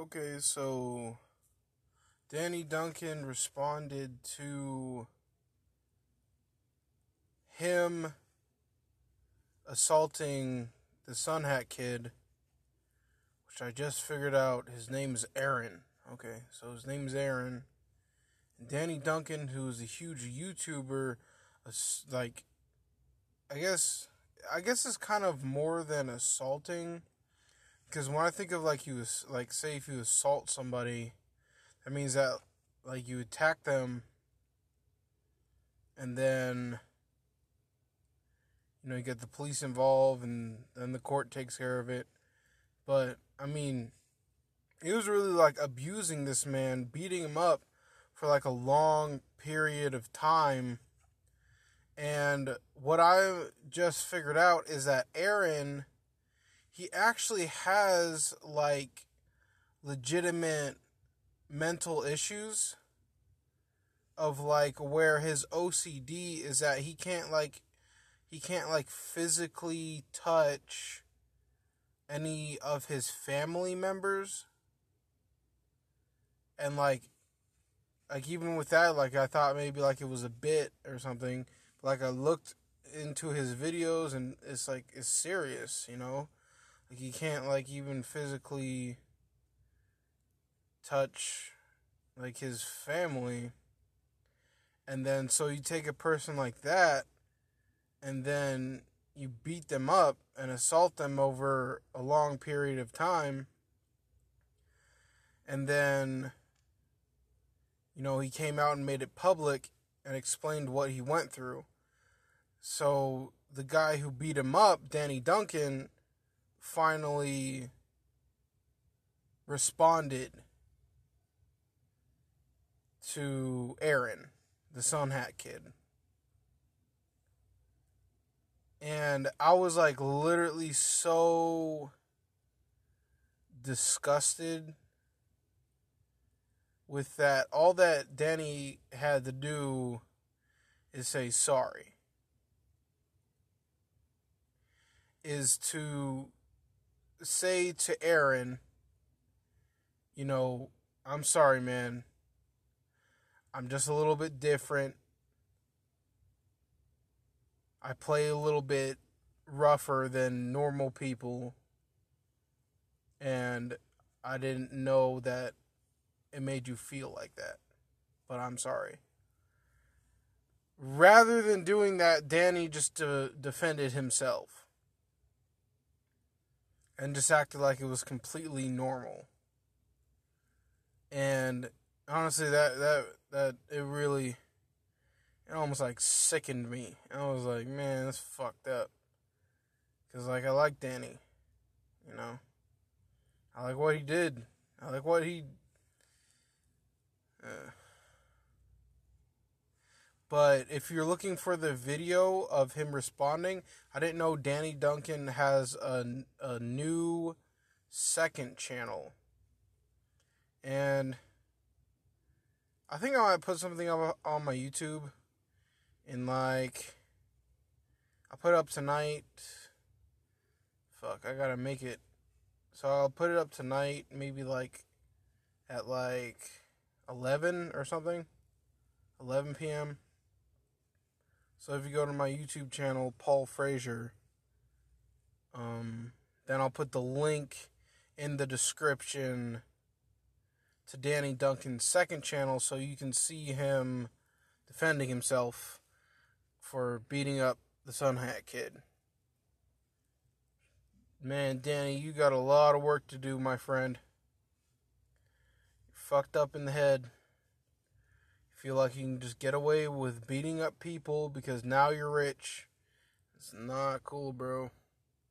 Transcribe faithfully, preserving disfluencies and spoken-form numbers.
Okay, so Danny Duncan responded to him assaulting the Sunhat kid, which I just figured out his name's Aaron. Okay, so his name's Aaron. And Danny Duncan, who is a huge YouTuber, like, I guess, I guess it's kind of more than assaulting. Because when I think of, like, you, like, say if you assault somebody, that means that, like, you attack them, and then, you know, you get the police involved, and then the court takes care of it. But, I mean, he was really, like, abusing this man, beating him up for, like, a long period of time. And what I just figured out is that Aaron, he actually has, like, legitimate mental issues of, like, where his O C D is that he can't, like, he can't, like, physically touch any of his family members. And, like, like, even with that, like, I thought maybe, like, it was a bit or something. But, like, I looked into his videos, and it's, like, it's serious, you know? Like, he can't, like, even physically touch, like, his family. And then, so you take a person like that, and then you beat them up and assault them over a long period of time. And then, you know, he came out and made it public and explained what he went through. So, the guy who beat him up, Danny Duncan, finally responded to Aaron, the Sunhat kid. And I was, like, literally so disgusted with that. All that Danny had to do is say sorry. Is to say to Aaron, you know, I'm sorry, man. I'm just a little bit different. I play a little bit rougher than normal people. And I didn't know that it made you feel like that. But I'm sorry. Rather than doing that, Danny just uh, defended himself. And just acted like it was completely normal. And honestly, that, that, that, it really, it almost, like, sickened me. I was like, man, that's fucked up. Because, like, I like Danny, you know. I like what he did. I like what he, uh. But if you're looking for the video of him responding, I didn't know Danny Duncan has a, a new second channel. And I think I might put something up on my YouTube. And, like, I put it up tonight. Fuck, I gotta make it. So I'll put it up tonight, maybe, like, at, like, eleven or something. eleven p.m. So if you go to my YouTube channel, Paul Frazier, um, then I'll put the link in the description to Danny Duncan's second channel so you can see him defending himself for beating up the Sunhat kid. Man, Danny, you got a lot of work to do, my friend. You're fucked up in the head. Feel like you can just get away with beating up people because now you're rich. It's not cool, bro.